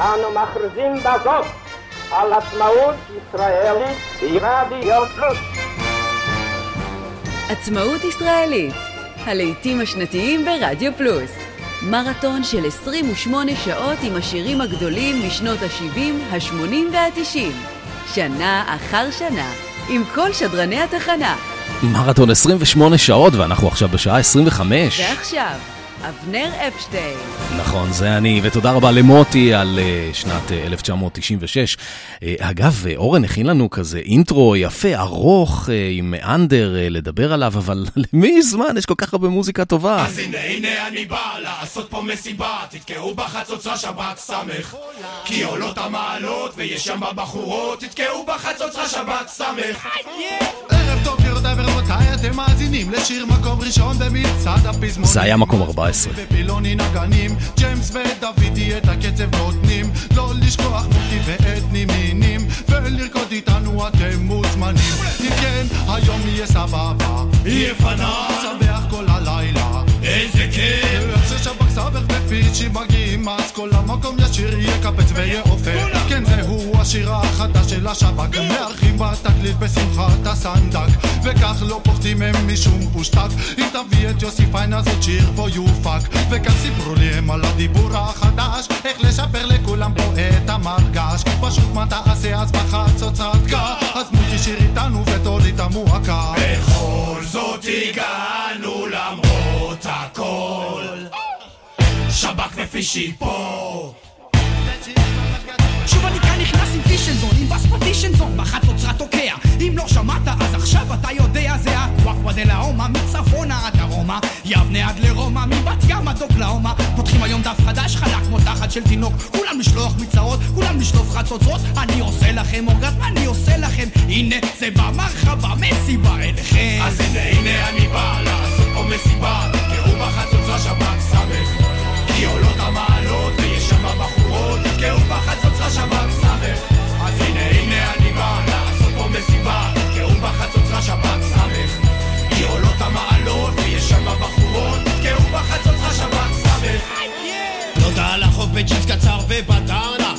אנו מכריזים בזאת על עצמאות ישראלית בירה ביום פלוס. עצמאות ישראלית, הלעיתים השנתיים ברדיו פלוס. מרתון של 28 שעות עם השירים הגדולים משנות ה-70, ה-80 וה-90. שנה אחר שנה, עם כל שדרני התחנה. מרתון 28 שעות, ואנחנו עכשיו בשעה 25. ועכשיו, אבנר אפשטיין. נכון, זה אני, ותודה רבה למוטי על שנת 1996. אגב, אורן הכין לנו כזה אינטרו יפה, ארוך, עם אנדר לדבר עליו, אבל למי זמן? יש כל כך הרבה מוזיקה טובה. אז הנה אני בא לעשות פה מסיבה, תתקעו בחצוצה שבת סמך, כי עולות המעלות ויש שם בבחורות, תתקעו בחצוצה שבת סמך. ערב טוב גבירותיי ורבותיי, אתם מאזינים לשיר מקום ראשון במצעד הפזמון. זה היה מקום 14. בפילוני נגנים, ג'יימס ודוידי את הקצב נותנים, לא לשכוח מוטי ועדני מינים, ולרקוד איתנו אתם מוזמנים. אם כן, היום יהיה סבבה, יהיה פנה, שמח כל הלילה, איזה כיף. ששבק סבך ופיצ'י מגיעים, אז כל המקום ישיר יהיה קפץ ויהיה אופן. כן, זהו השיר החדש של השבק, מארחים בתקליט בשמחת הסנדק, וכך לא פוחדים הם משום פושטק. אם תביא את יוסי פיין אז את שיר בו יופק, וכך סיפרו לי הם על הדיבור החדש, איך לשפר לכולם פה את המרגש. פשוט מה תעשה אז בחצות צדקה, אז מוטי שיר איתנו ותוריד את המועקה. בכל זאת הגענו למרות הכל, שבק ופישי פה. שוב אני כאן נכנס עם פישנזון, עם וספטישנזון, בחצוצרה תוקע. אם לא שמעת אז עכשיו אתה יודע, זה הקוואקווה דל האומה, מצפונה עד ארומה, יבנה עד לרומא, מבת ים עד אוקלהומה. פותחים היום דף חדש, חלק כמו תחת של תינוק, כולם לשלוח מצעות, כולם לשלוף חצוצרות. אני עושה לכם אורגזמה, אני עושה לכם, הנה זה במרחבה, מסיבה אליכם. אז הנה אני בא לעשות פה מסיבה, תקעו בחצוצרה שבק סמך, כי עולות המעלות ויש שם הבחורות, תתקעו בחצוצרה שבק סמך. אז הנה אני בא לעשות פה מסיבה, תתקעו בחצוצרה שבק סמך, כי עולות המעלות ויש שם הבחורות, תתקעו בחצוצרה שבק סמך. נודה על החוף בג'יפס קצר ובטנה,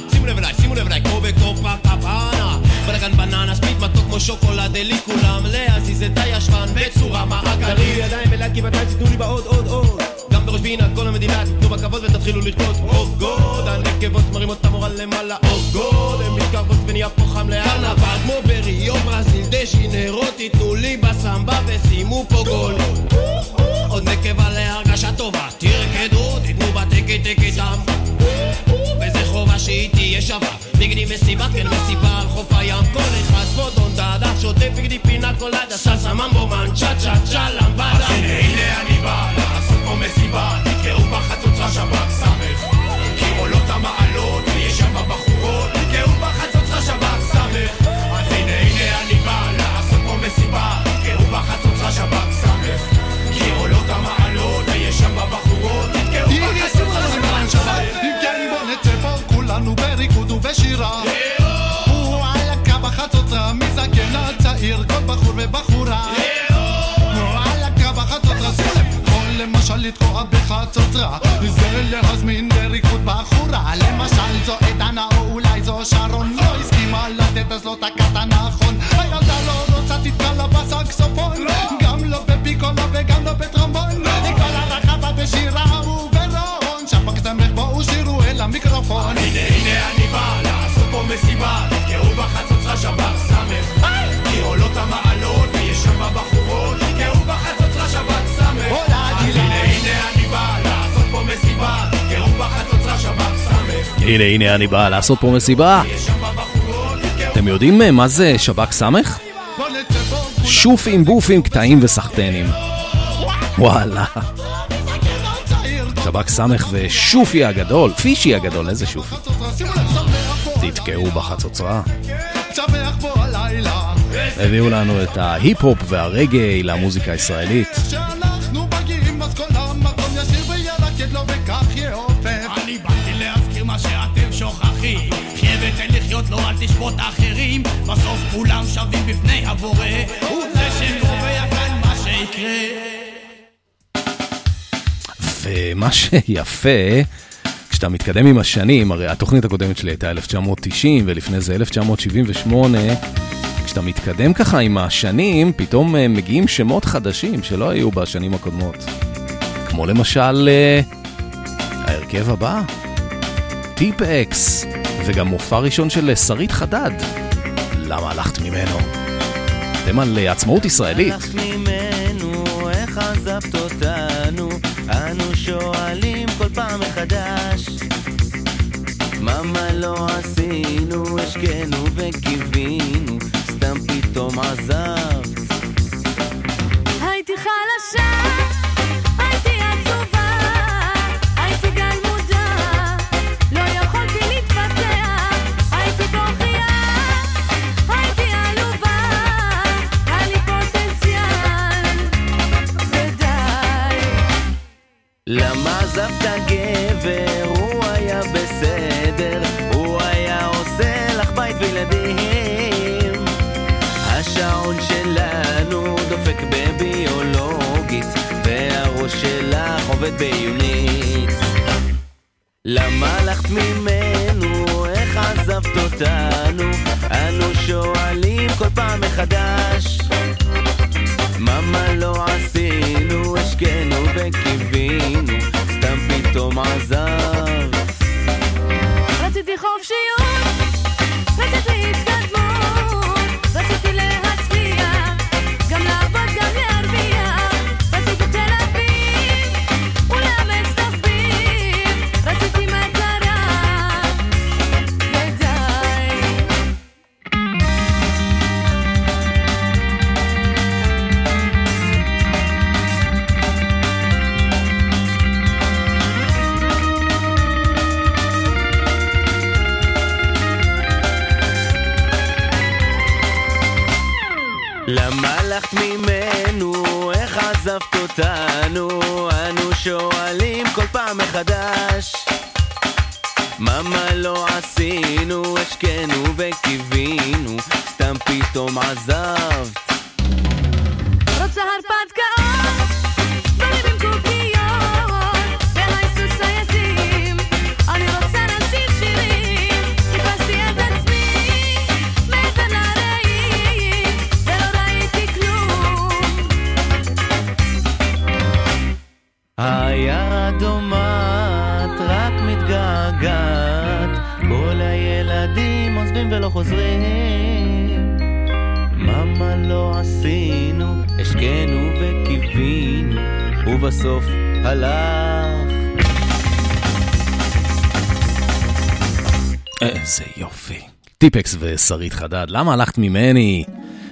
שימו לב אליי, קובה קופה קפנה, בלגן בננה, ספיט מתוק כמו שוקולדלי, כולם להזיז את הישרן בצורה מעגלית, ידיים ולעד גבעתיים, תתנו לי בעוד עוד בראש בינה, כל המדינה, תתנו בכבוד ותתחילו לרקוד. אוף גוד, הנקבות מרימות את המורל למעלה, אוף גוד, הם מתקרבות ונהיה פה חם לאן. קרנבל כמו בריו, ברזיל, דז'יניירו, תתנו לי בסמבה ושימו פה גול. עוד נקבה להרגשה טובה, תרקדו, תתנו בתקי תקי דם, וזה חובה שהיא תהיה שווה, בגדי מסיבה, כן מסיבה על חוף הים, כל אחד פודון דאדה, שוטף בגדי פינה קולדה, סלסה ממבומן, צ'ה צ'ה צ'ה למבדה. הנה אני בא מסיבה, תתקעו בחצוצרה שבק סמך, כי עולות המעלות ויש שם הבחורות, תתקעו בחצוצרה שבק סמך. אז הנה אני בא לעשות פה מסיבה, תתקעו בחצוצרה שבק סמך, כי עולות המעלות ויש שם הבחורות, תתקעו בחצוצרה שבק סמך. אם כן בוא נצא פה כולנו בריקוד ובשירה, הוא על הקה בחצוצרה, מזקן הצעיר, כל בחור ובחורה, הוא על הקה בחצוצרה, סלם למשל לתקוע בחצוצרה, זה להזמין לריקוד בחורה, למשל זו עדנה או אולי זו שרון, לא הסכימה לתת אז לא תקעת נכון, הילדה לא רוצה תתקע לה בסקסופון, גם לא בפיקולה וגם לא בטרמבון, נקרא לה רחבה בשירה וברון, שבק סמך בואו שירו אל המיקרופון. הנה אני בא לעשות פה מסיבה, תתקעו בחצוצרה שבק סמך, כי עולות המעלות ויש שם בחורות, תתקעו בחצוצרה שבק סמך. הנה אני בא לעשות פה מסיבה. אתם יודעים מה זה שבק סמך? שופים, בופים, קטעים וסחטנים. וואלה, שבק סמך ושופי הגדול, פישי הגדול, איזה שופי. תתקעו בחצוצרה. הביאו לנו את ההיפ-הופ והרגעי למוזיקה הישראלית. לא אל תשפוט אחרים, בסוף כולם שווים בפני הבורא, הוא זה שקובע כאן מה שיקרה. ומה שיפה, כשאתה מתקדם עם השנים, הרי התוכנית הקודמת שלי הייתה 1990 ולפני זה 1978, כשאתה מתקדם ככה עם השנים, פתאום מגיעים שמות חדשים שלא היו בשנים הקודמות. כמו למשל, ההרכב הבא, טיפ אקס, וגם מופע ראשון של שרית חדד. למה הלכת ממנו? אתם על עצמאות ישראלית. הלכת ממנו, איך עזבת אותנו, אנו שואלים כל פעם מחדש. מה מה לא עשינו, השקנו וקיווינו, סתם פתאום עזבת. הייתי חלשה. למה עזבת גבר? הוא היה בסדר, הוא היה עושה לך בית וילדים. השעון שלנו דופק בביולוגית והראש שלך עובד ביונית. למה הלכת ממנו? איך עזבת אותנו? אנו שואלים כל פעם מחדש. מה לא עשינו, השקנו וקיווינו, סתם פתאום עזבת. רציתי חופשיות, רציתי התקדמות, רציתי להצביע, גם לעבוד גם להרביע, רציתי תל אביב, אולם אצטביב, רציתי מטרה, ודי. למה הלכת ממנו? איך עזבת אותנו? אנו שואלים כל פעם מחדש. מה לא עשינו? השקנו וקיווינו, סתם פתאום עזבת. רוצה הרפתקאות, דברים קוקיות, והייסוס היתים, אני רוצה להשאיר שירים, חיפשתי את עצמי, מתן הרעים, ולא ראיתי כלום. היה אדומת, רק מתגעגעת, כל הילדים עוזבים ולא חוזרים. מה לא עשינו, השקנו וקיווינו, ובסוף הלך. איזה יופי. טיפ אקס ושרית חדד, למה הלכת ממני?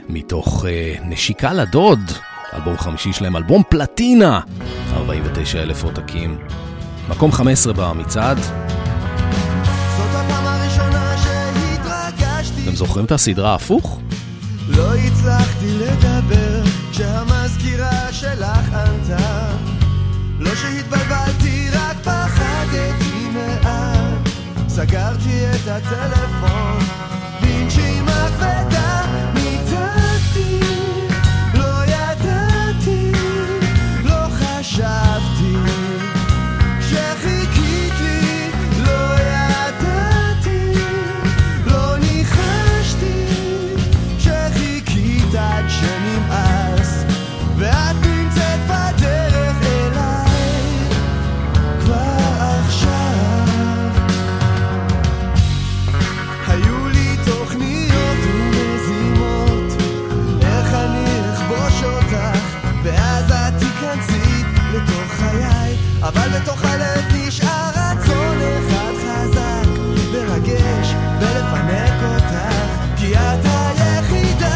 מתוך נשיקה לדוד, אלבום חמישי שלהם, אלבום פלטינה, 49,000 עותקים, מקום 15 במצעד. זאת הפעם הראשונה שהתרגשתי. אתם זוכרים את הסדרה הפוך? לא הצלחתי לדבר כשהמזכירה שלך ענתה, לא שהתבלבלתי, רק פחדתי מעט. סגרתי את הטלפון בנשימה כבדה, ניתקתי, לא ידעתי, לא חשבתי שחיכית לי, לא ידעתי, לא ניחשתי שנמאס, ואת נמצאת בדרך אליי כבר עכשיו. היו לי תוכניות ומזימות, איך אני אכבוש אותך, ואז את תיכנסי לתוך חיי, אבל בתוך הלב נשאר רצון אחד חזק, מרגש ולפנק אותך, כי את היחידה.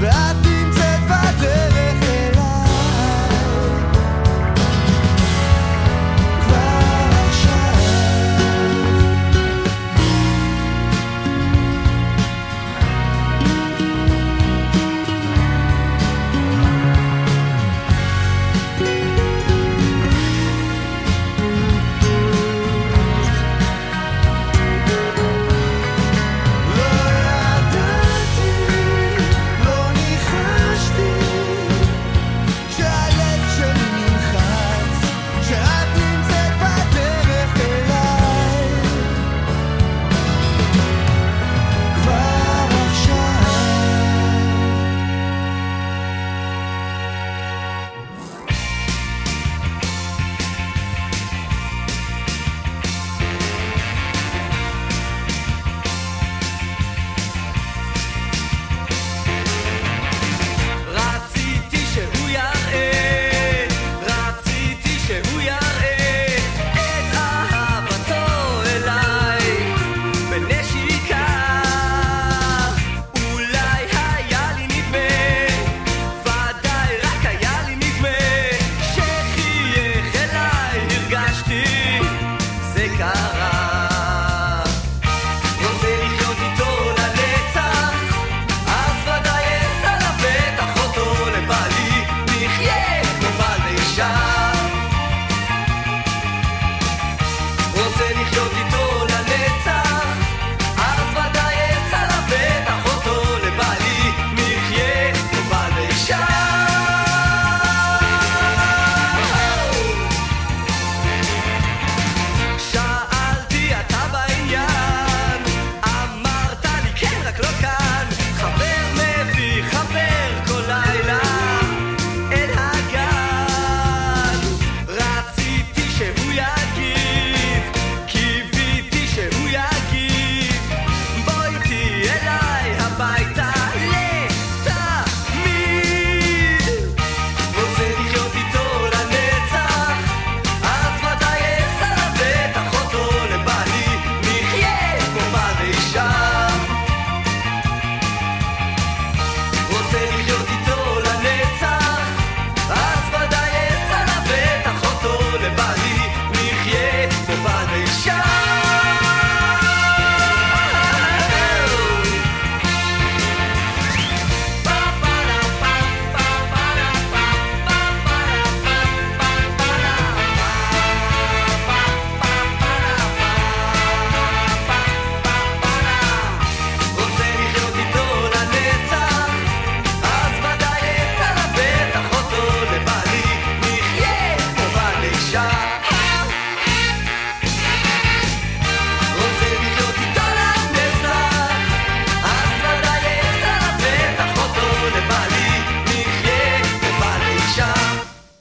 ואת נמצאת בדרך אליי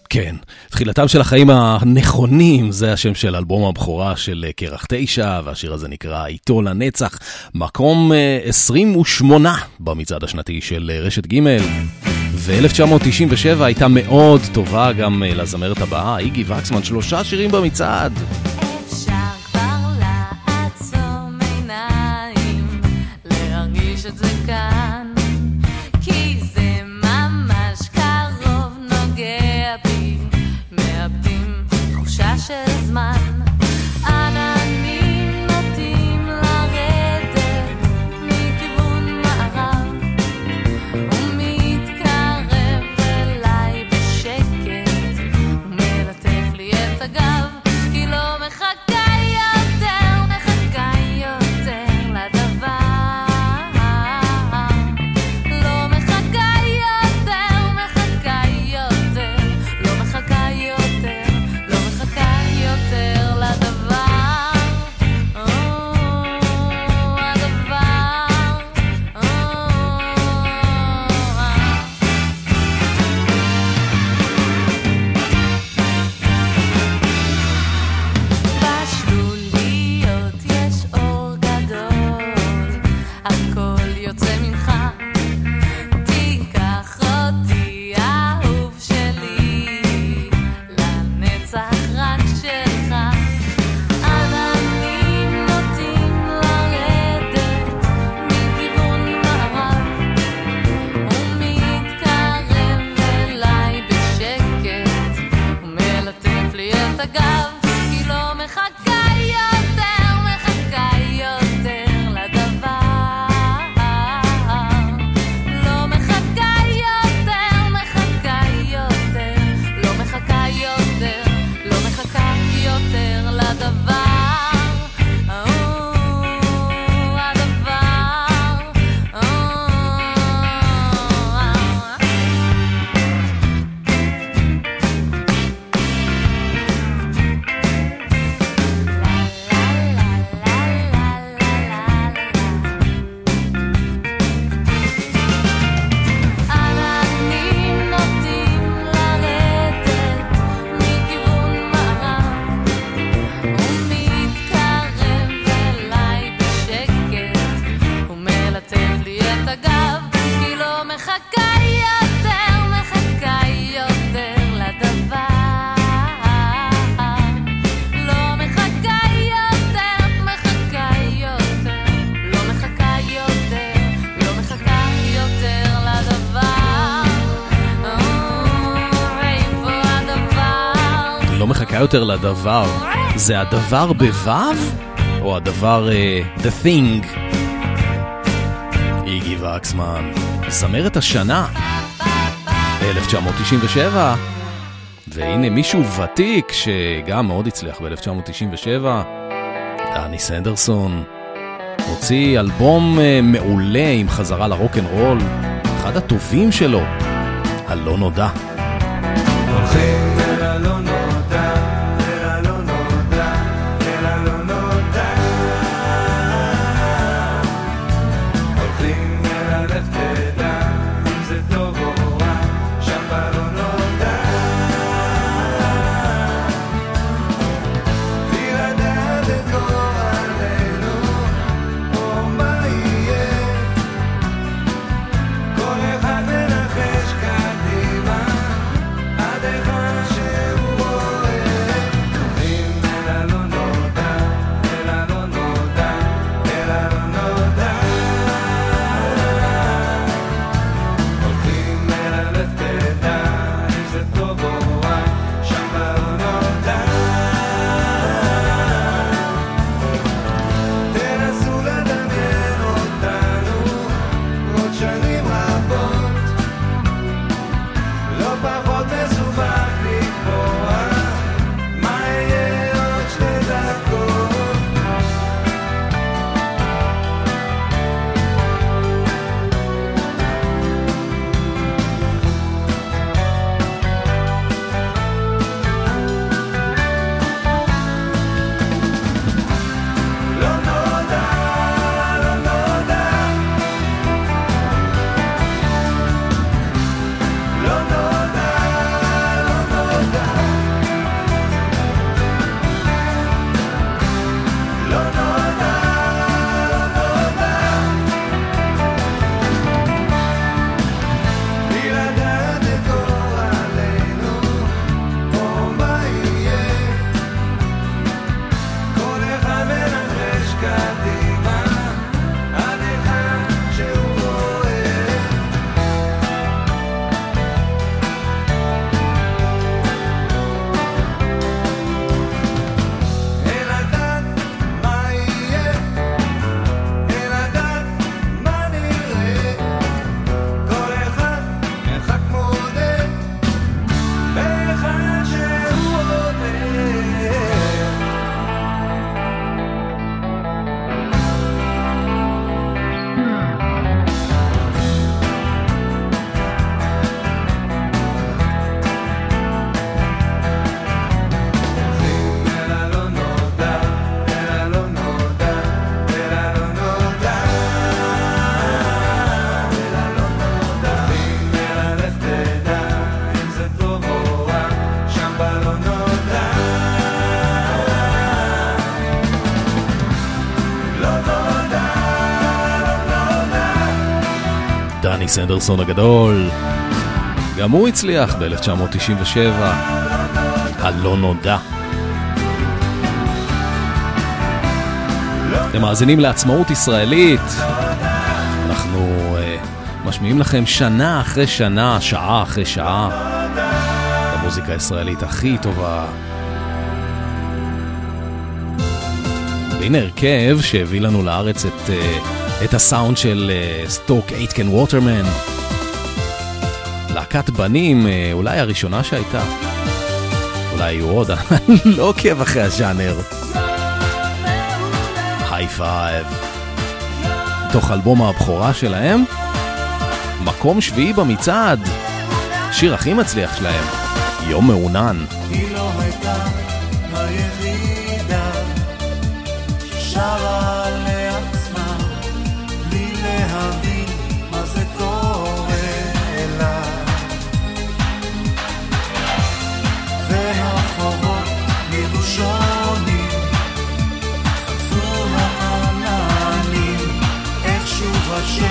כן, תחילתם של החיים הנכונים, זה השם של אלבום הבכורה של קרח 9, והשיר הזה נקרא איתו לנצח, מקום 28 במצעד השנתי של רשת ג' ו-1997 הייתה מאוד טובה גם לזמרת הבאה, איגי וקסמן, 3 שירים במצעד. אפשר כבר לעצום עיניים, להרגיש את זה כאן, כי זה ממש קרוב נוגע בי, מאבדים תחושה של זמן. יותר לדבר, זה הדבר בוו? או הדבר the thing? איגי וקסמן, זמרת השנה 1997, והנה מישהו ותיק שגם מאוד הצליח ב-1997, דני סנדרסון הוציא אלבום מעולה עם חזרה לרוק'נ'רול, אחד הטובים שלו, הלא נודע. דני סנדרסון הגדול. גם הוא הצליח ב-1997, הלא נודע. אתם מאזינים לעצמאות ישראלית. אנחנו משמיעים לכם שנה אחרי שנה, שעה אחרי שעה, את המוזיקה הישראלית הכי טובה. והנה הרכב שהביא לנו לארץ את הסאונד של סטוק אייטקן ווטרמן, להקת בנים, אולי הראשונה שהייתה, אולי יהיו עוד, לא עוקב אחרי הז'אנר. Hi-Five, תוך אלבום הבכורה שלהם, מקום שביעי במצעד, שיר הכי מצליח שלהם, יום מעונן. היא לא הייתה היחידה ששרה לעצמה בלי להבין מה זה קורה לה, והחובות מראשונים חצו העננים, איך שוב השם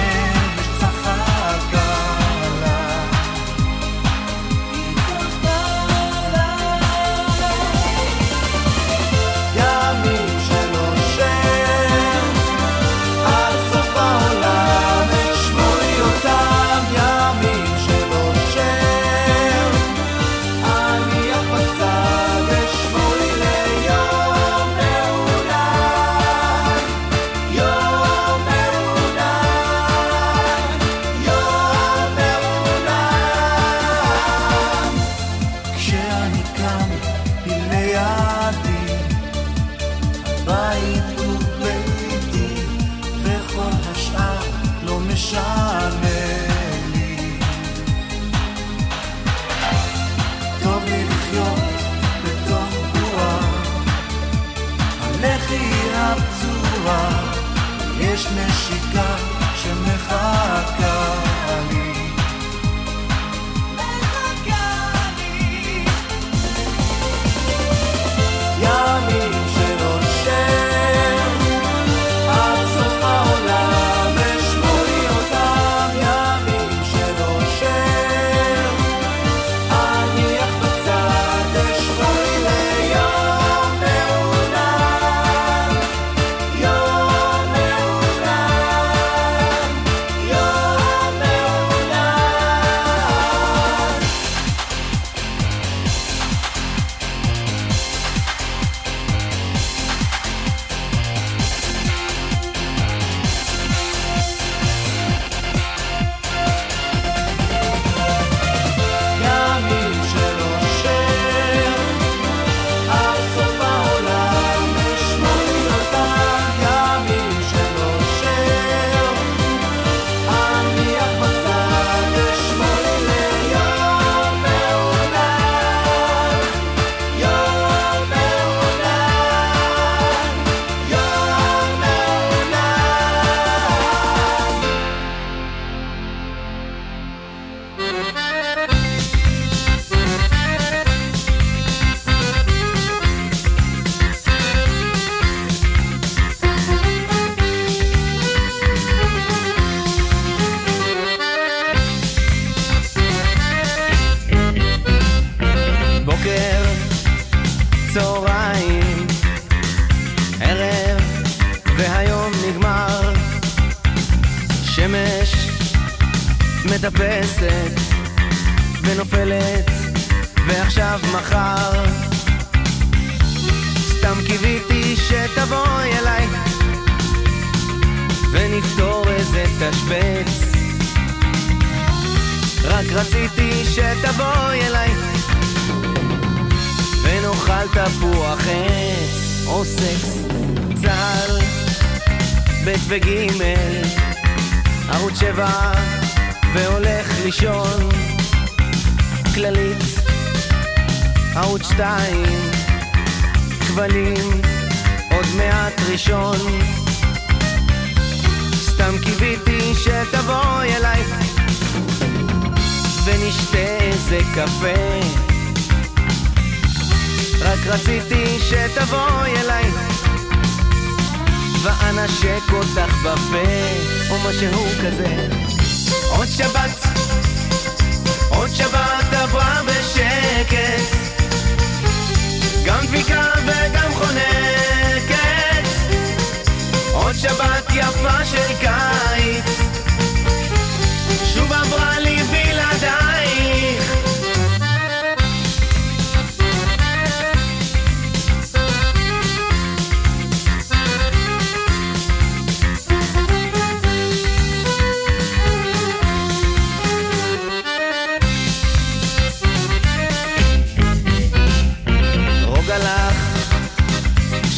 עוד שבת עברה בשקט, גם דביקה וגם חונקת, עוד שבת יפה של קיץ, שוב עברה לי בלעדייך.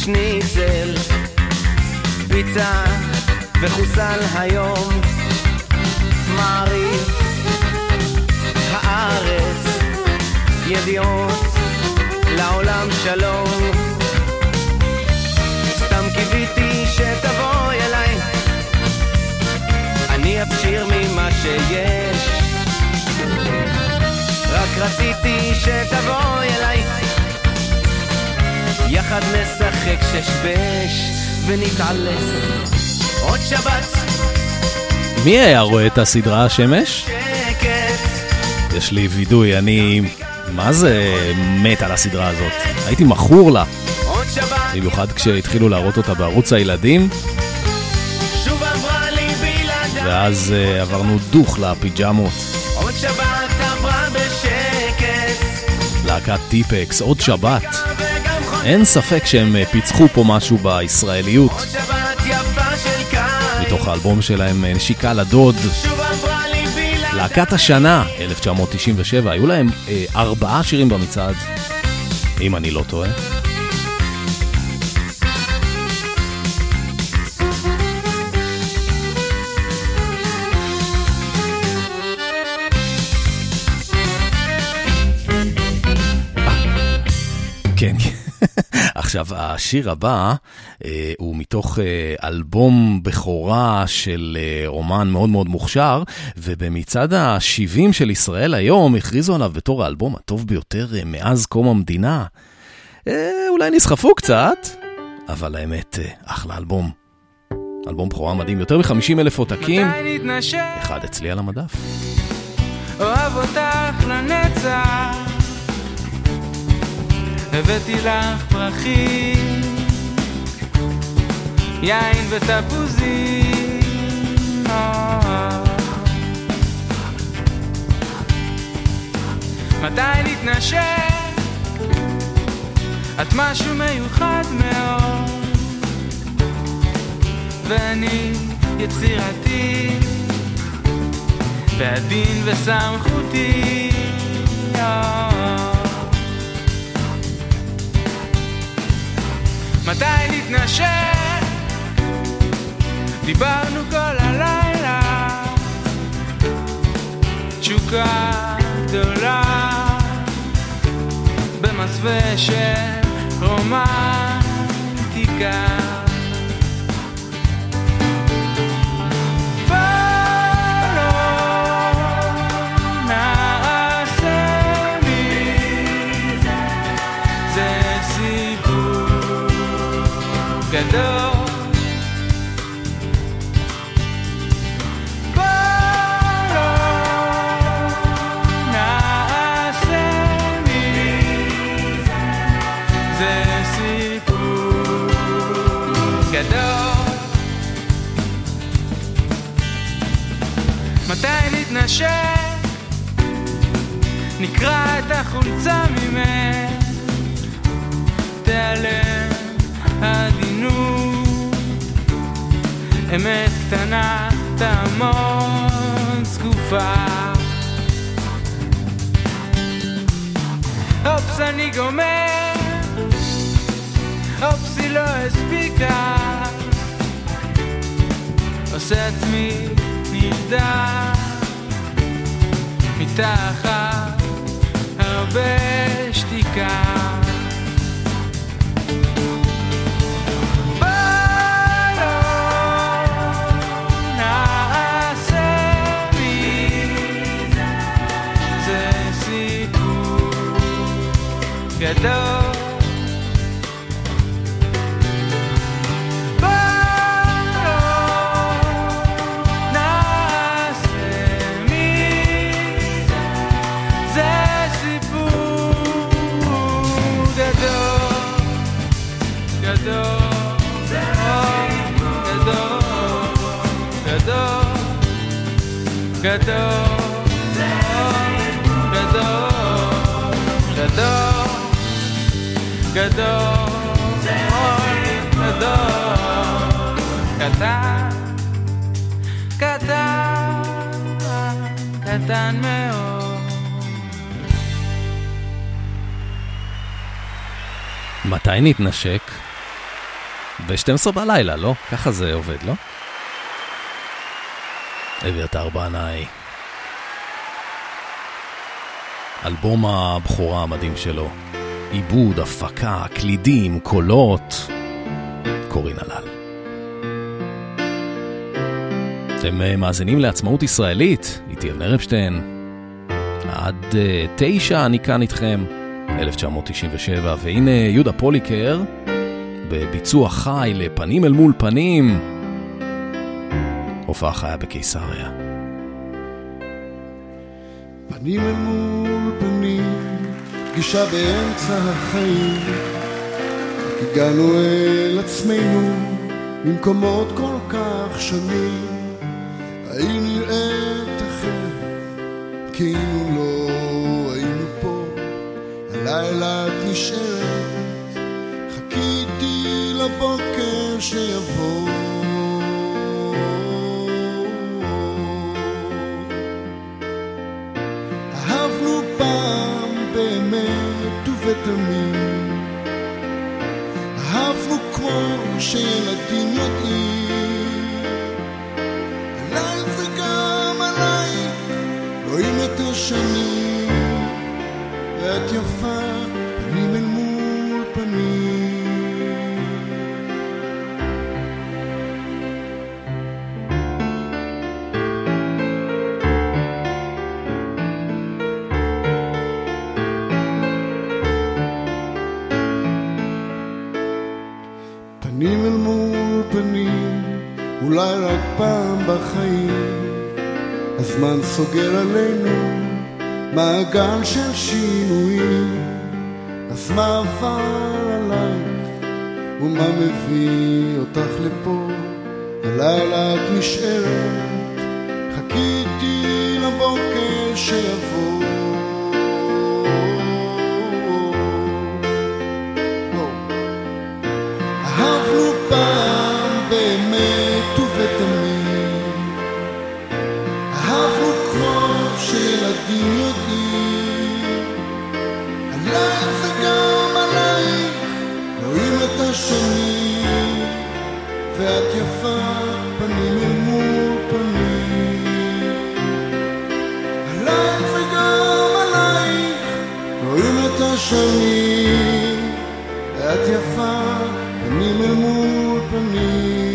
שניצל, ביצה וחוסל היום, מעריב, הארץ, ידיעות, לעולם שלום. סתם קיוויתי שתבואי אליי, אני אפשיר ממה שיש, רק רציתי שתבואי אליי, יחד נשחק ששבש ונתעלס. עוד שבת. מי היה רואה את הסדרה השמש? יש לי וידוי, אני מה זה מת על הסדרה הזאת, הייתי מכור לה, במיוחד כשהתחילו להראות אותה בערוץ הילדים, ואז עברנו דוך לפיג'מות. עוד שבת עברה בשקט, להקת טיפ אקס, עוד שבת. אין ספק שהם פיצחו פה משהו בישראליות. מתוך האלבום שלהם נשיקה לדוד, להקת השנה 1997, היו להם 4 שירים במצעד, אם אני לא טועה. כן, כן. עכשיו, השיר הבא הוא מתוך אלבום בכורה של אומן מאוד מאוד מוכשר, ובמצד ה-70 של ישראל היום הכריזו עליו בתור האלבום הטוב ביותר מאז קום המדינה. אולי נסחפו קצת, אבל האמת, אחלה אלבום. אלבום בכורה מדהים, יותר מ-50,000 עותקים, אחד אצלי על המדף. אוהב אותך לנצח, הבאתי לך פרחים, יין וטפוזים, מתי נתנשק? את משהו מיוחד מאוד, ואני יצירתי ועדין וסמכותי, מתי נתנשק? דיברנו כל הלילה, תשוקה גדולה במסווה של רומנטיקה. נקרא את החולצה ממך, תיעלם העדינות, אמת קטנה תעמוד זקופה. אופס אני גומר, אופסי לא הספיקה, עושה עצמי נלדה מתחת הרבה שתיקה. בוא לא נעשה מזה, זה סיפור גדול. בוא לא נעשה גדול, גדול, גדול, גדול, גדול, קטן, קטן, קטן מאוד. מתי נתנשק? ב-12 בלילה, לא? ככה זה עובד, לא? אביתר בנאי. אלבום הבכורה המדהים שלו. עיבוד, הפקה, קלידים, קולות. קורין הלל. אתם מאזינים לעצמאות ישראלית. איתי אבנר אפשטיין. עד 9 אני כאן איתכם. 1997. והנה יהודה פוליקר. בביצוע חי לפנים אל מול פנים. הופעה חיה בקיסריה. פנים אל מול פנים, פגישה באמצע החיים. הגענו אל עצמנו ממקומות כל כך שונים. האם נראית אחרת, כאילו לא היינו פה. הלילה את נשארת, חיכיתי לבוקר שיבוא. אהבנו פעם באמת ובתמיד, אהבנו כמו שילדים יודעים. עליי וגם עליי רואים את השנים, ואת יפה פנים אל מול פנים. פנים אל מול פנים, אולי רק פעם בחיים. הזמן סוגר עלינו מעגל של שינויים. אז מה עבר עלייך ומה מביא אותך לפה? הלילה את נשארת, חכיתי לבוקר שיבוא. אהבנו פעם באמת ובתמיד, אהבנו כמו שילדים יודעים. עלייך וגם עלייך רואים את השנים, ואת יפה פנים אל מול פנים. עלייך וגם עלייך רואים את השנים, ואת יפה פנים אל מול פנים.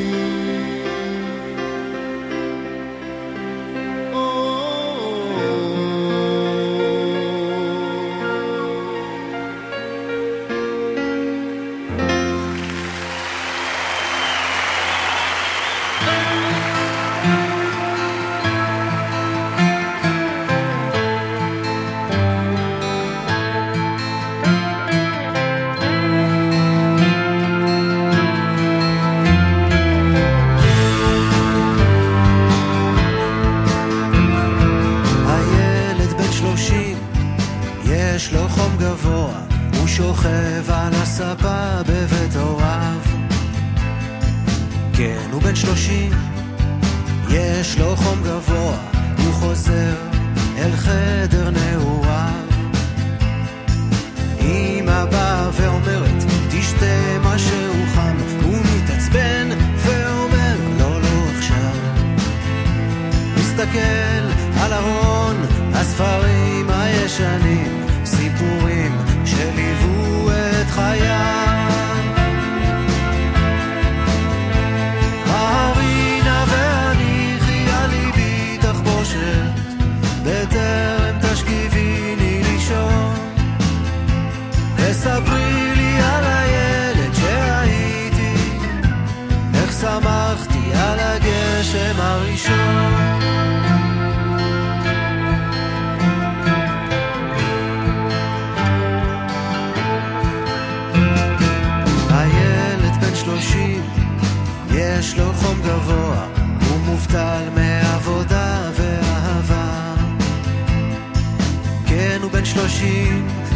בטרם תשגיבי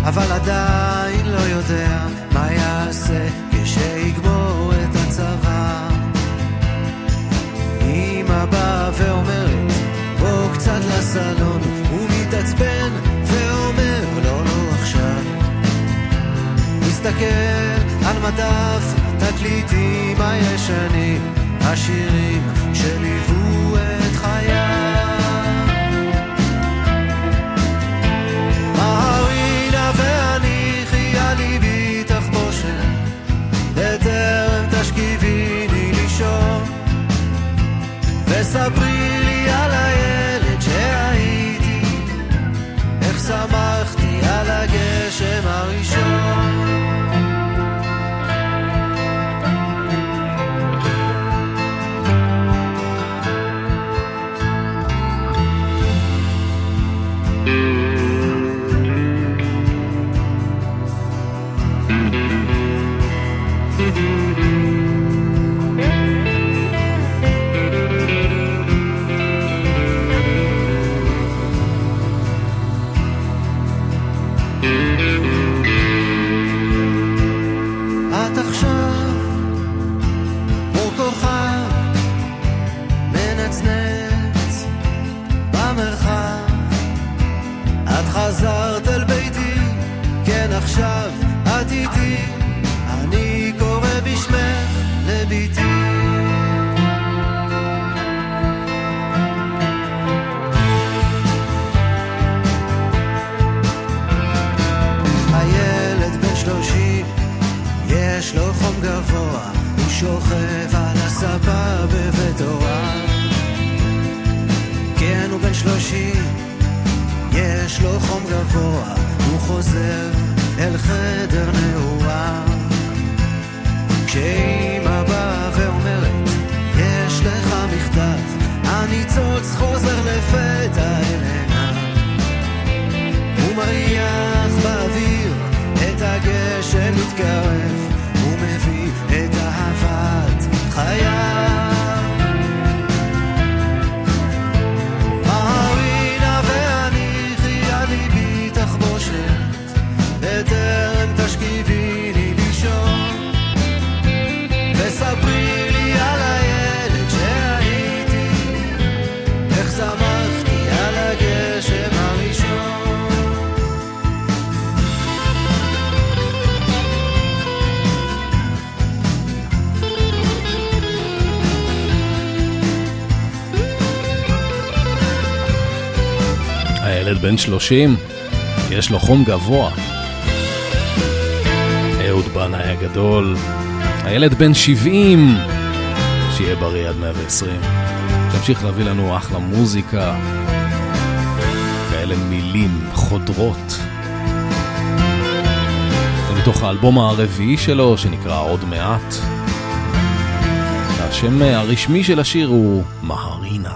אבל עדיין לא יודע מה יעשה כשיגמור את הצבא. אמא באה ואומרת בוא קצת לסלון, הוא מתעצבן ואומר לא לא עכשיו. מסתכל על מדף תקליטים הישנים, השירים שליוו את חייו. ההרינה ואני חיה ליבי תחבושת, בטרם תשכיביני לישון, וספרי לי על הילד שהייתי, איך שמחתי על הגשם הראשון. חזרת אל ביתי, כן עכשיו את איתי, אני קורא בשמך לביתי. הילד בן 30, יש לו חום גבוה, הוא שוכב על הספה בבית הוריו. כן, הוא בן 30, יש לו חום גבוה, הוא חוזר אל חדר נעורה. כשאמא באה ואומרת יש לך מכתב, הניצוץ חוזר לפתע אל עיניו. הוא מריח באוויר את הגשם מתקרב, הוא מביא את אהבת חייו. בטרם תשכיביני לישון, וספרי לי על הילד שהייתי, איך שמחתי על הגשם הראשון. הילד בן 30, יש לו חום גבוה. יהוד בנאי הגדול, הילד בן 70, שיהיה בריא עד 120. תמשיך להביא לנו אחלה מוזיקה, כאלה מילים חודרות. זה מתוך האלבום הרביעי שלו, שנקרא עוד מעט. השם הרשמי של השיר הוא מהרינה.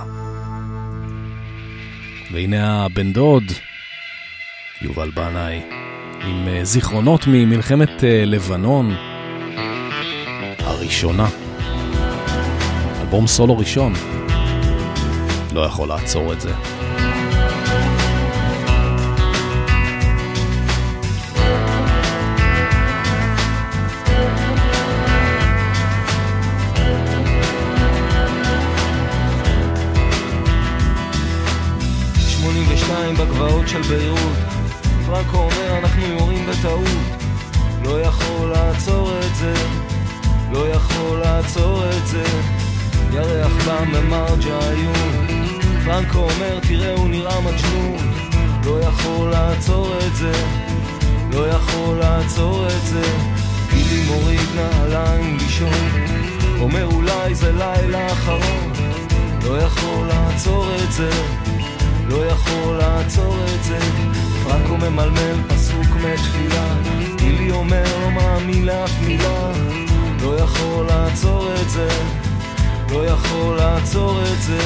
והנה הבן דוד, יובל בנאי. עם זיכרונות ממלחמת לבנון הראשונה, אלבום סולו ראשון, לא יכול לעצור את זה. שמונים ושתיים בגבעות של ביירות, פרנקו אומר אנחנו יורים בטעות. לא יכול לעצור את זה, לא יכול לעצור את זה. ירח בא ממרג'עיון, פרנקו אומר תראה הוא נראה מג'נון. לא יכול לעצור את זה, לא יכול לעצור את זה. גילי מוריד נעליים לישון, אומר אולי זה לילה אחרון. לא יכול לעצור את זה, לא יכול לעצור את זה. פרנקו ממלמל פסוק מתפילה, גילי אומר לא מאמין לאף מילה. לא יכול לעצור את זה, לא יכול לעצור את זה.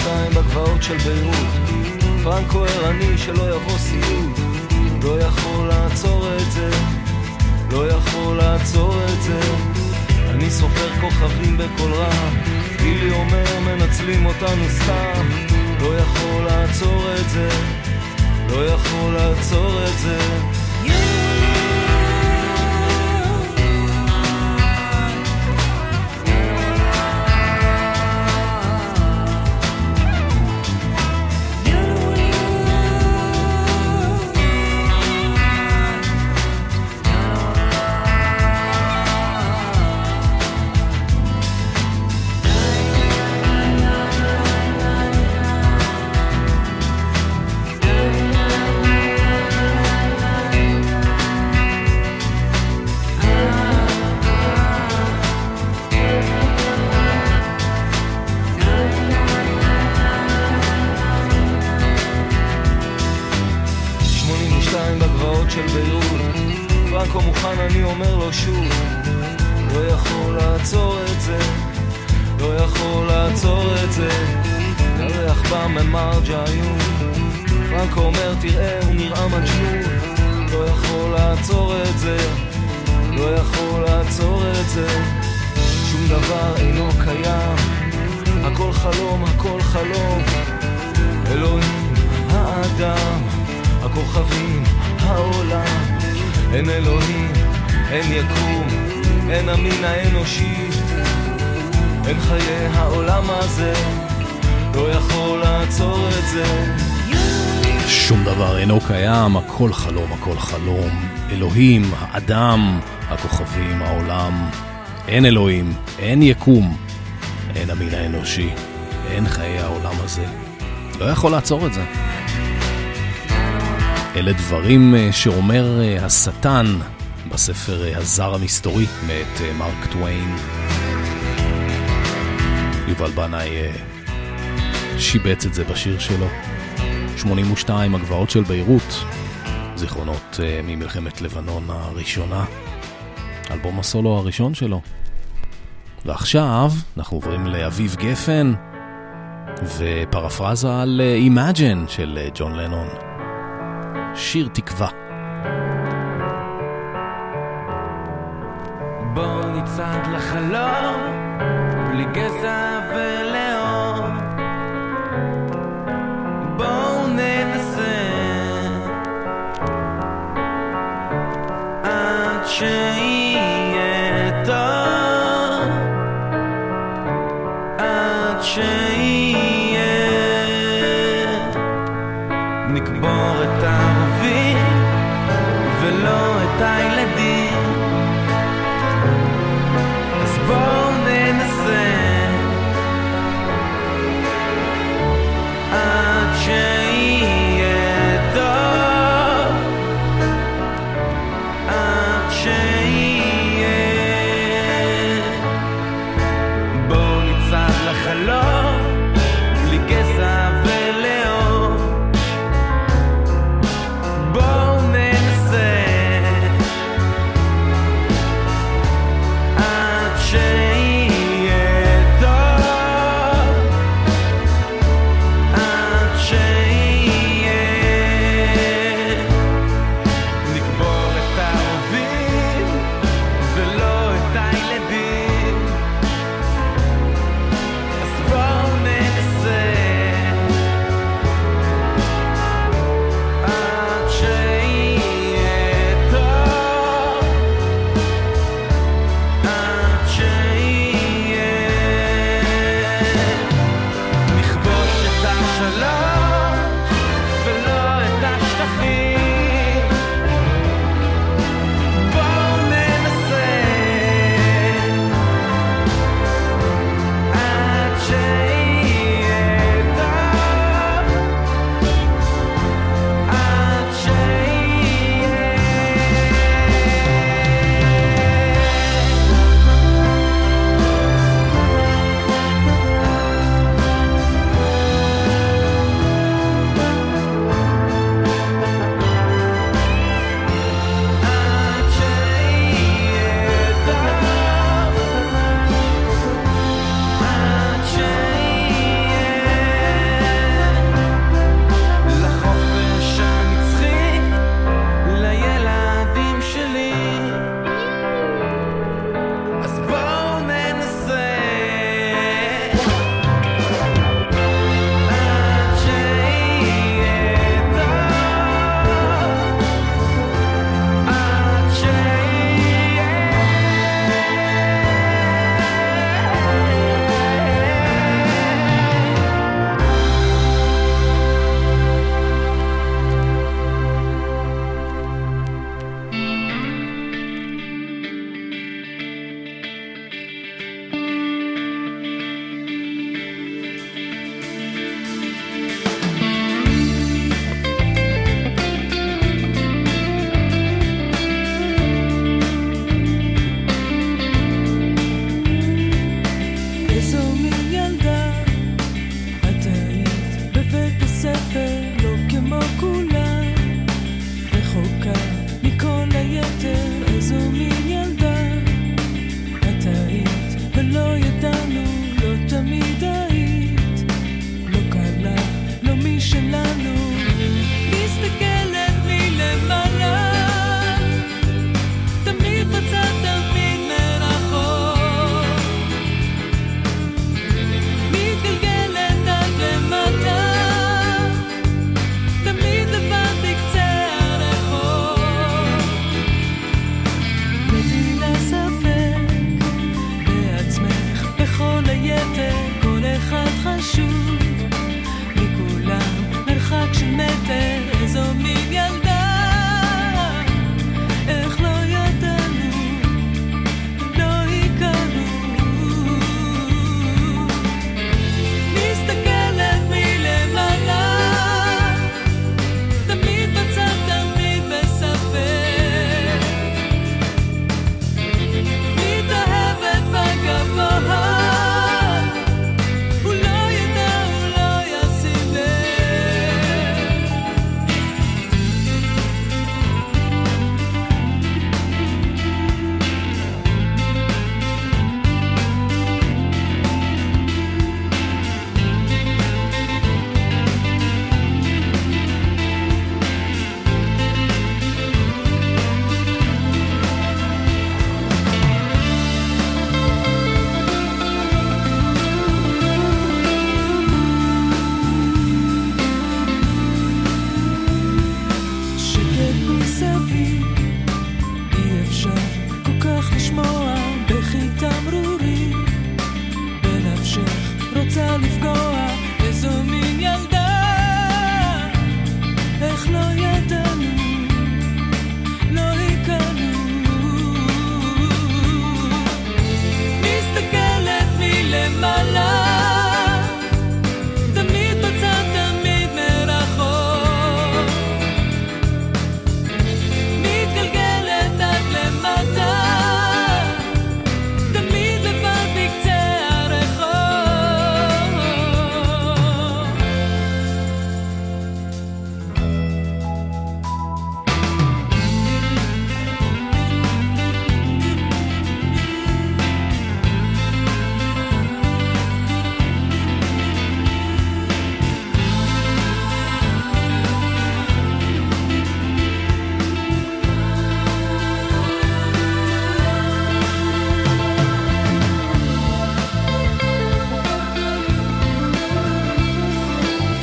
שתיים בגבעות של ביירות, פרנקו ערני שלא יבוא סיום, לא יכול לעצור את זה, לא יכול לעצור את זה. אני סופר כוכבים בכל רע, גילי אומר מנצלים אותנו סתם, לא יכול לעצור את זה, לא יכול לעצור את זה. הכל חלום, הכל חלום, אלוהים, האדם, הכוכבים, העולם, אין אלוהים, אין יקום, אין המין האנושי, אין חיי העולם הזה, לא יכול לעצור את זה. אלה דברים שאומר השטן בספר הזר המסתורי מאת מרק טוויין. יובל בנאי שיבץ את זה בשיר שלו. 82 הגבעות של ביירות, זיכרונות ממלחמת לבנון הראשונה, אלבום הסולו הראשון שלו. ועכשיו אנחנו עוברים לאביב גפן ופרפרזה על Imagine של ג'ון לנון, שיר תקווה. בוא נצעד לחלום בלי גזע ולאור, בוא ננסה עד שיהיה טוב, עד שיהיה, נקבור את הערבים ולא את הילדים, אז בואו ננסה שלנו מסתכלת מלמעלה, תמיד בצד, תמיד מרחוק, מתגלגלת עד למטה, תמיד לבד בקצה הרחוק. מדינה ספק בעצמך, בכל היתר כל אחד חשוב, מרחק של מטר, איזו מין ילדה, איך לא ידענו, לא הכרנו. מסתכלת מלמעלה, תמיד בצד, תמיד בספק, מתאהבת בגבוה,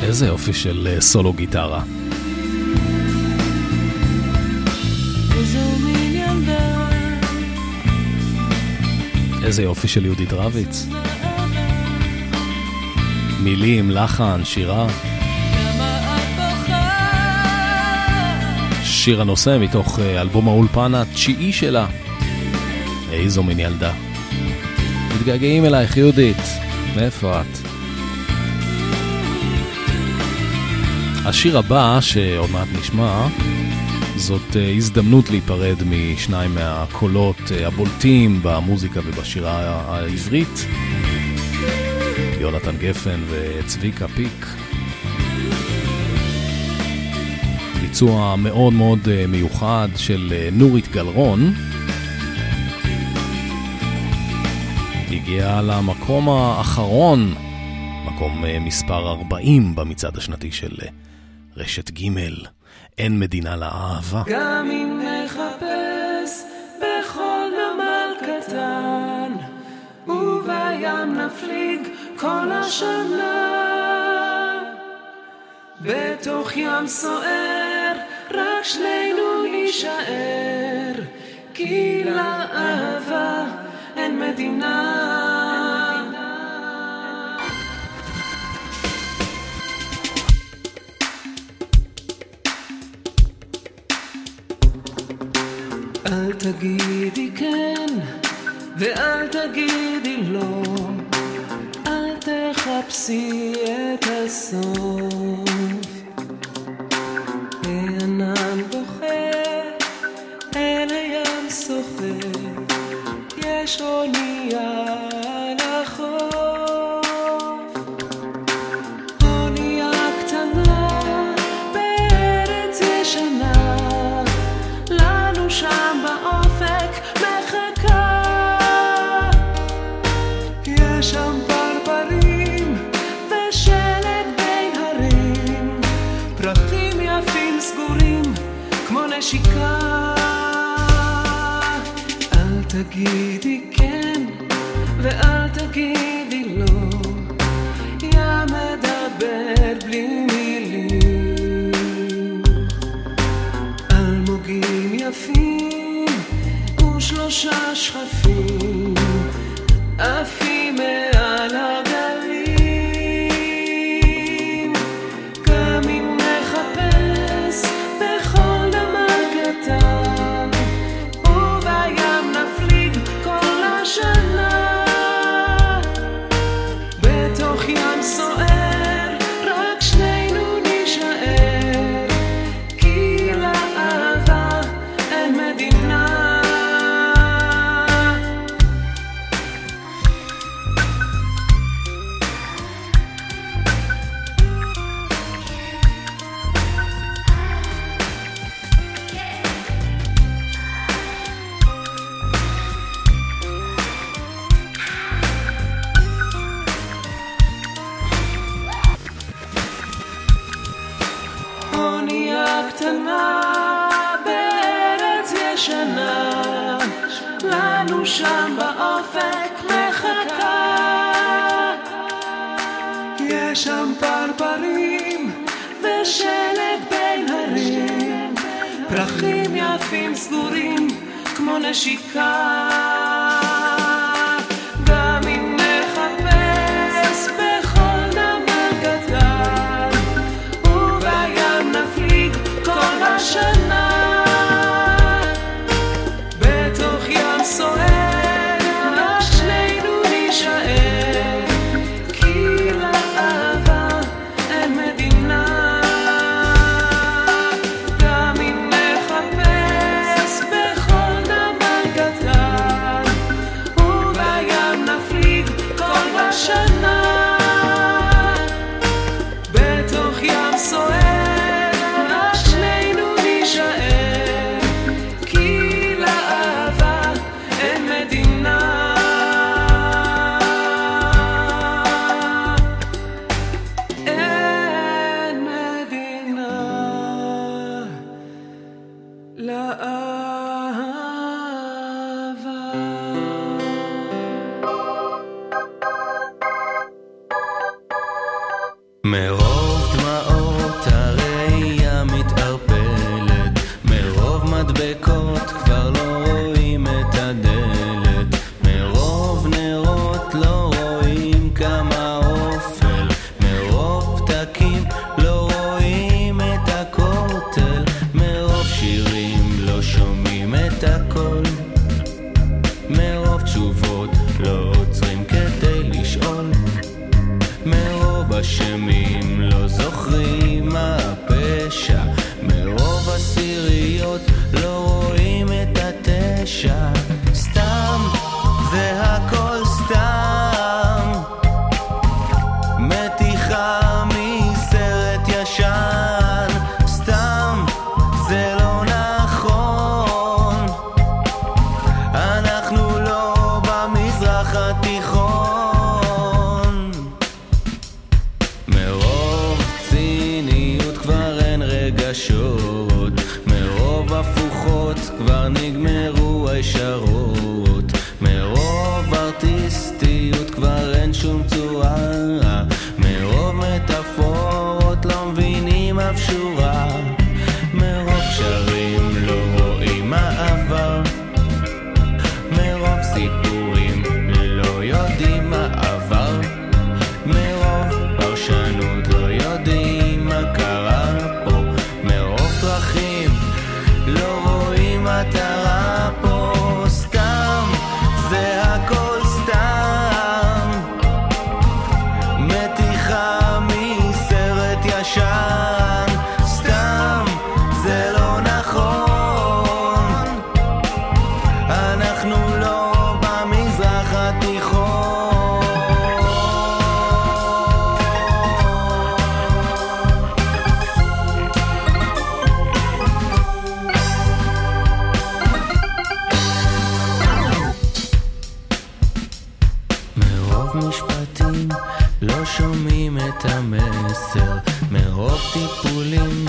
זה יופי של סולו גיטרה. איזה יופי של יהודית רביץ. מילים, לחן, שירה. שיר הנושא מתוך אלבום האולפן התשיעי שלה. איזו מין ילדה. מתגעגעים אלייך יהודית. מאיפה את? השיר הבא, שעוד מעט נשמע, זאת הזדמנות להיפרד משניים מהקולות הבולטים במוזיקה ובשירה העברית, יונתן גפן וצביקה פיק. ביצוע מאוד מאוד מיוחד של נורית גלרון. הגיעה למקום האחרון, מקום מספר 40 במצעד השנתי של רשת גימל, אין מדינה לאהבה. גם אם נחפש בכל נמל קטן, ובים נפליג כל השנה, בתוך ים סוער רק שנינו נישאר, כי לאהבה אין מדינה. אל תגידי כן ואל תגידי לא, אל תחפשי את הסוף. הענן בוחר אל הים סוחר, יש אונייה על החוף, אונייה קטנה בארץ ישנה, לנו שם שם פרפרים ושלג בין נשיקה, אל תגידי כן ואל תגידי לא, יא מדבר בלי מילים, אלמוגים יפים ושלושה שחפים עפים מעל הגלים, גם אם נחפש בכל דבר קטן ובים נפליג כל השנה, בתוך ים סוער רק שנינו נשאר, כי לאהבה אין מדינה. שם באופק מחכה, יש שם פרפרים ושלג בין הרים, פרחים יפים סגורים כמו נשיקה, גם אם נחפש בכל דבר קטן ובים נפליג כל השנה, מתיחה מסרט ישן, סתם. מרוב טיפולים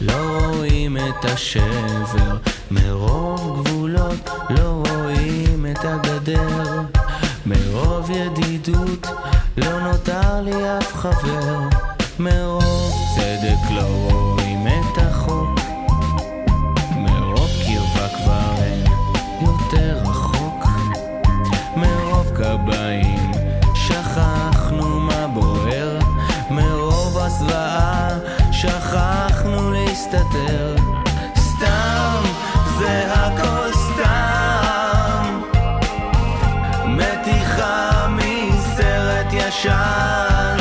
לא רואים את השבר, מרוב גבולות לא רואים את הגדר, מרוב ידידות לא נותר לי אף חבר, מרוב צדק לא רואים את החוק, מרוב קרבה כבר אין יותר רחוק, מרוב קבעים שכחנו מה בוער, מרוב הזוועה שכחנו להסתתר, סתם זה הכל סתם, מתיחה מסרט ישן,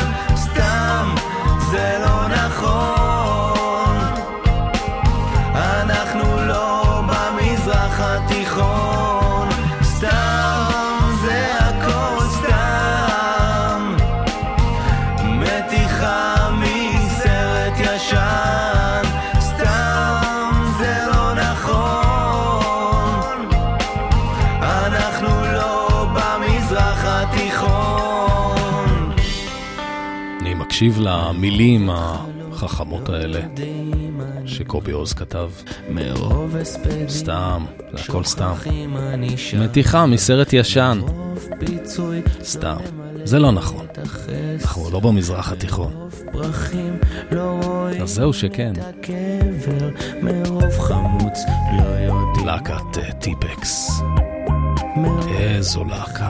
תקשיב למילים החכמות האלה שקובי עוז כתב, סתם, זה הכל סתם, מתיחה מסרט ישן, סתם, זה לא נכון, אנחנו לא במזרח התיכון. אז זהו שכן, להקת טיפ אקס, איזו להקה,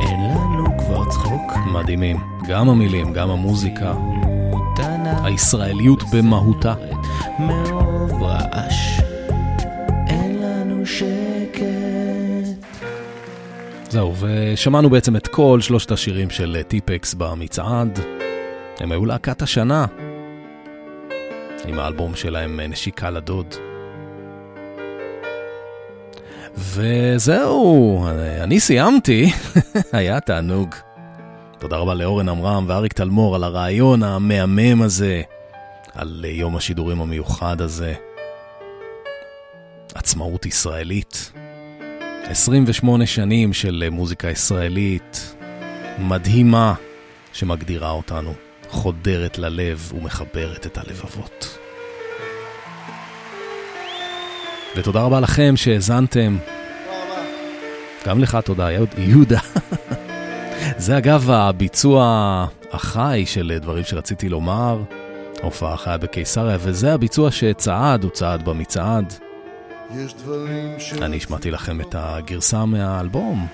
אין לנו כבר צחוק, מדהימים, גם המילים, גם המוזיקה, הישראליות במהותה. מרוב רעש, אין לנו שקט. זהו, ושמענו בעצם את כל שלושת השירים של טיפ אקס במצעד. הם היו להקת השנה, עם האלבום שלהם נשיקה לדוד. וזהו, אני סיימתי, היה תענוג. תודה רבה לאורן אמרם ואריק תלמור על הרעיון המהמם הזה, על יום השידורים המיוחד הזה. עצמאות ישראלית, 28 שנים של מוזיקה ישראלית מדהימה שמגדירה אותנו, חודרת ללב ומחברת את הלבבות. ותודה רבה לכם שהזנתם. גם לך תודה, יהודה. זה אגב הביצוע החי של דברים שרציתי לומר, הופעה חיה בקיסריה, וזה הביצוע שצעד, הוא צעד במצעד. אני השמעתי לכם את הגרסה מהאלבום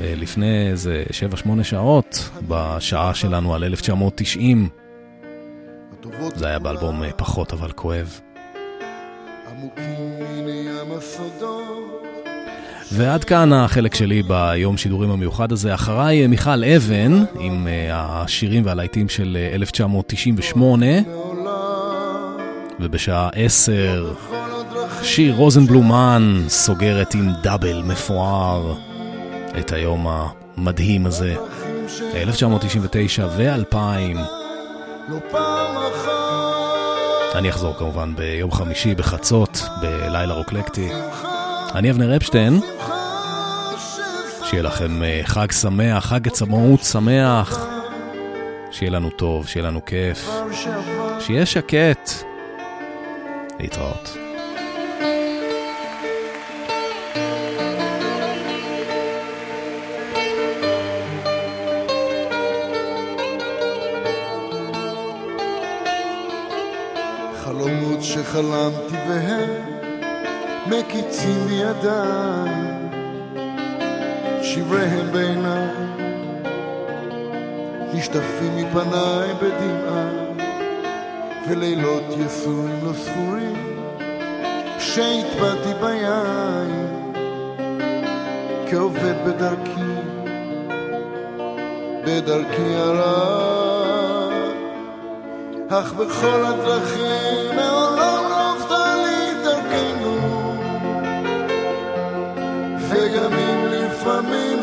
לפני איזה 7-8 שעות בשעה שלנו על 1990. זה היה באלבום פחות אבל כואב. ועד כאן החלק שלי ביום שידורים המיוחד הזה. אחריי מיכל אבן עם השירים והלהיטים של 1998, ובשעה 10 שיר רוזנבלומן סוגרת עם דאבל מפואר את היום המדהים הזה, 1999 ו-2000. אני אחזור כמובן ביום חמישי בחצות בלילה רוקלקטי. אני אבנר אפשטיין, שיהיה לכם חג שמח, חג עצמאות שמח, שיהיה לנו טוב, שיהיה לנו כיף, שיהיה שקט, להתראות. חלומות שחלמתי והם מקיצים בידיים, שבריהם בעיניים נשטפים מפניי בדמעה, ולילות יסורים לא ספורים שהטבעתי ביין, כעובד בדרכי בדרכי הרע, אך בכל הדרכים מעולם לא עובדה לי דרכנו, וגם אם לפעמים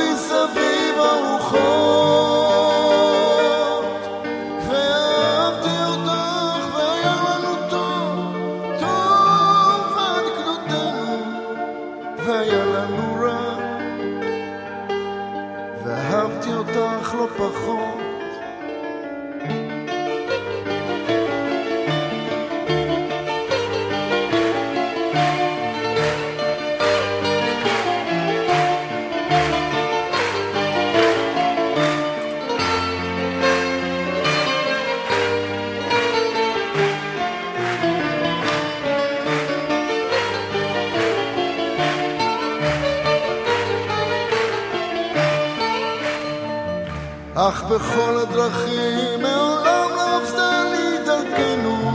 מסביב הרוחות, ואהבתי אותך והיה לנו טוב, טוב עד גדותנו, והיה לנו רע, ואהבתי אותך לא פחות בכל הדרכים, מעולם לא הפסה לי דרכנו,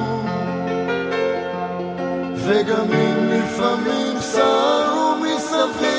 וגם אם לפעמים סערו מסביב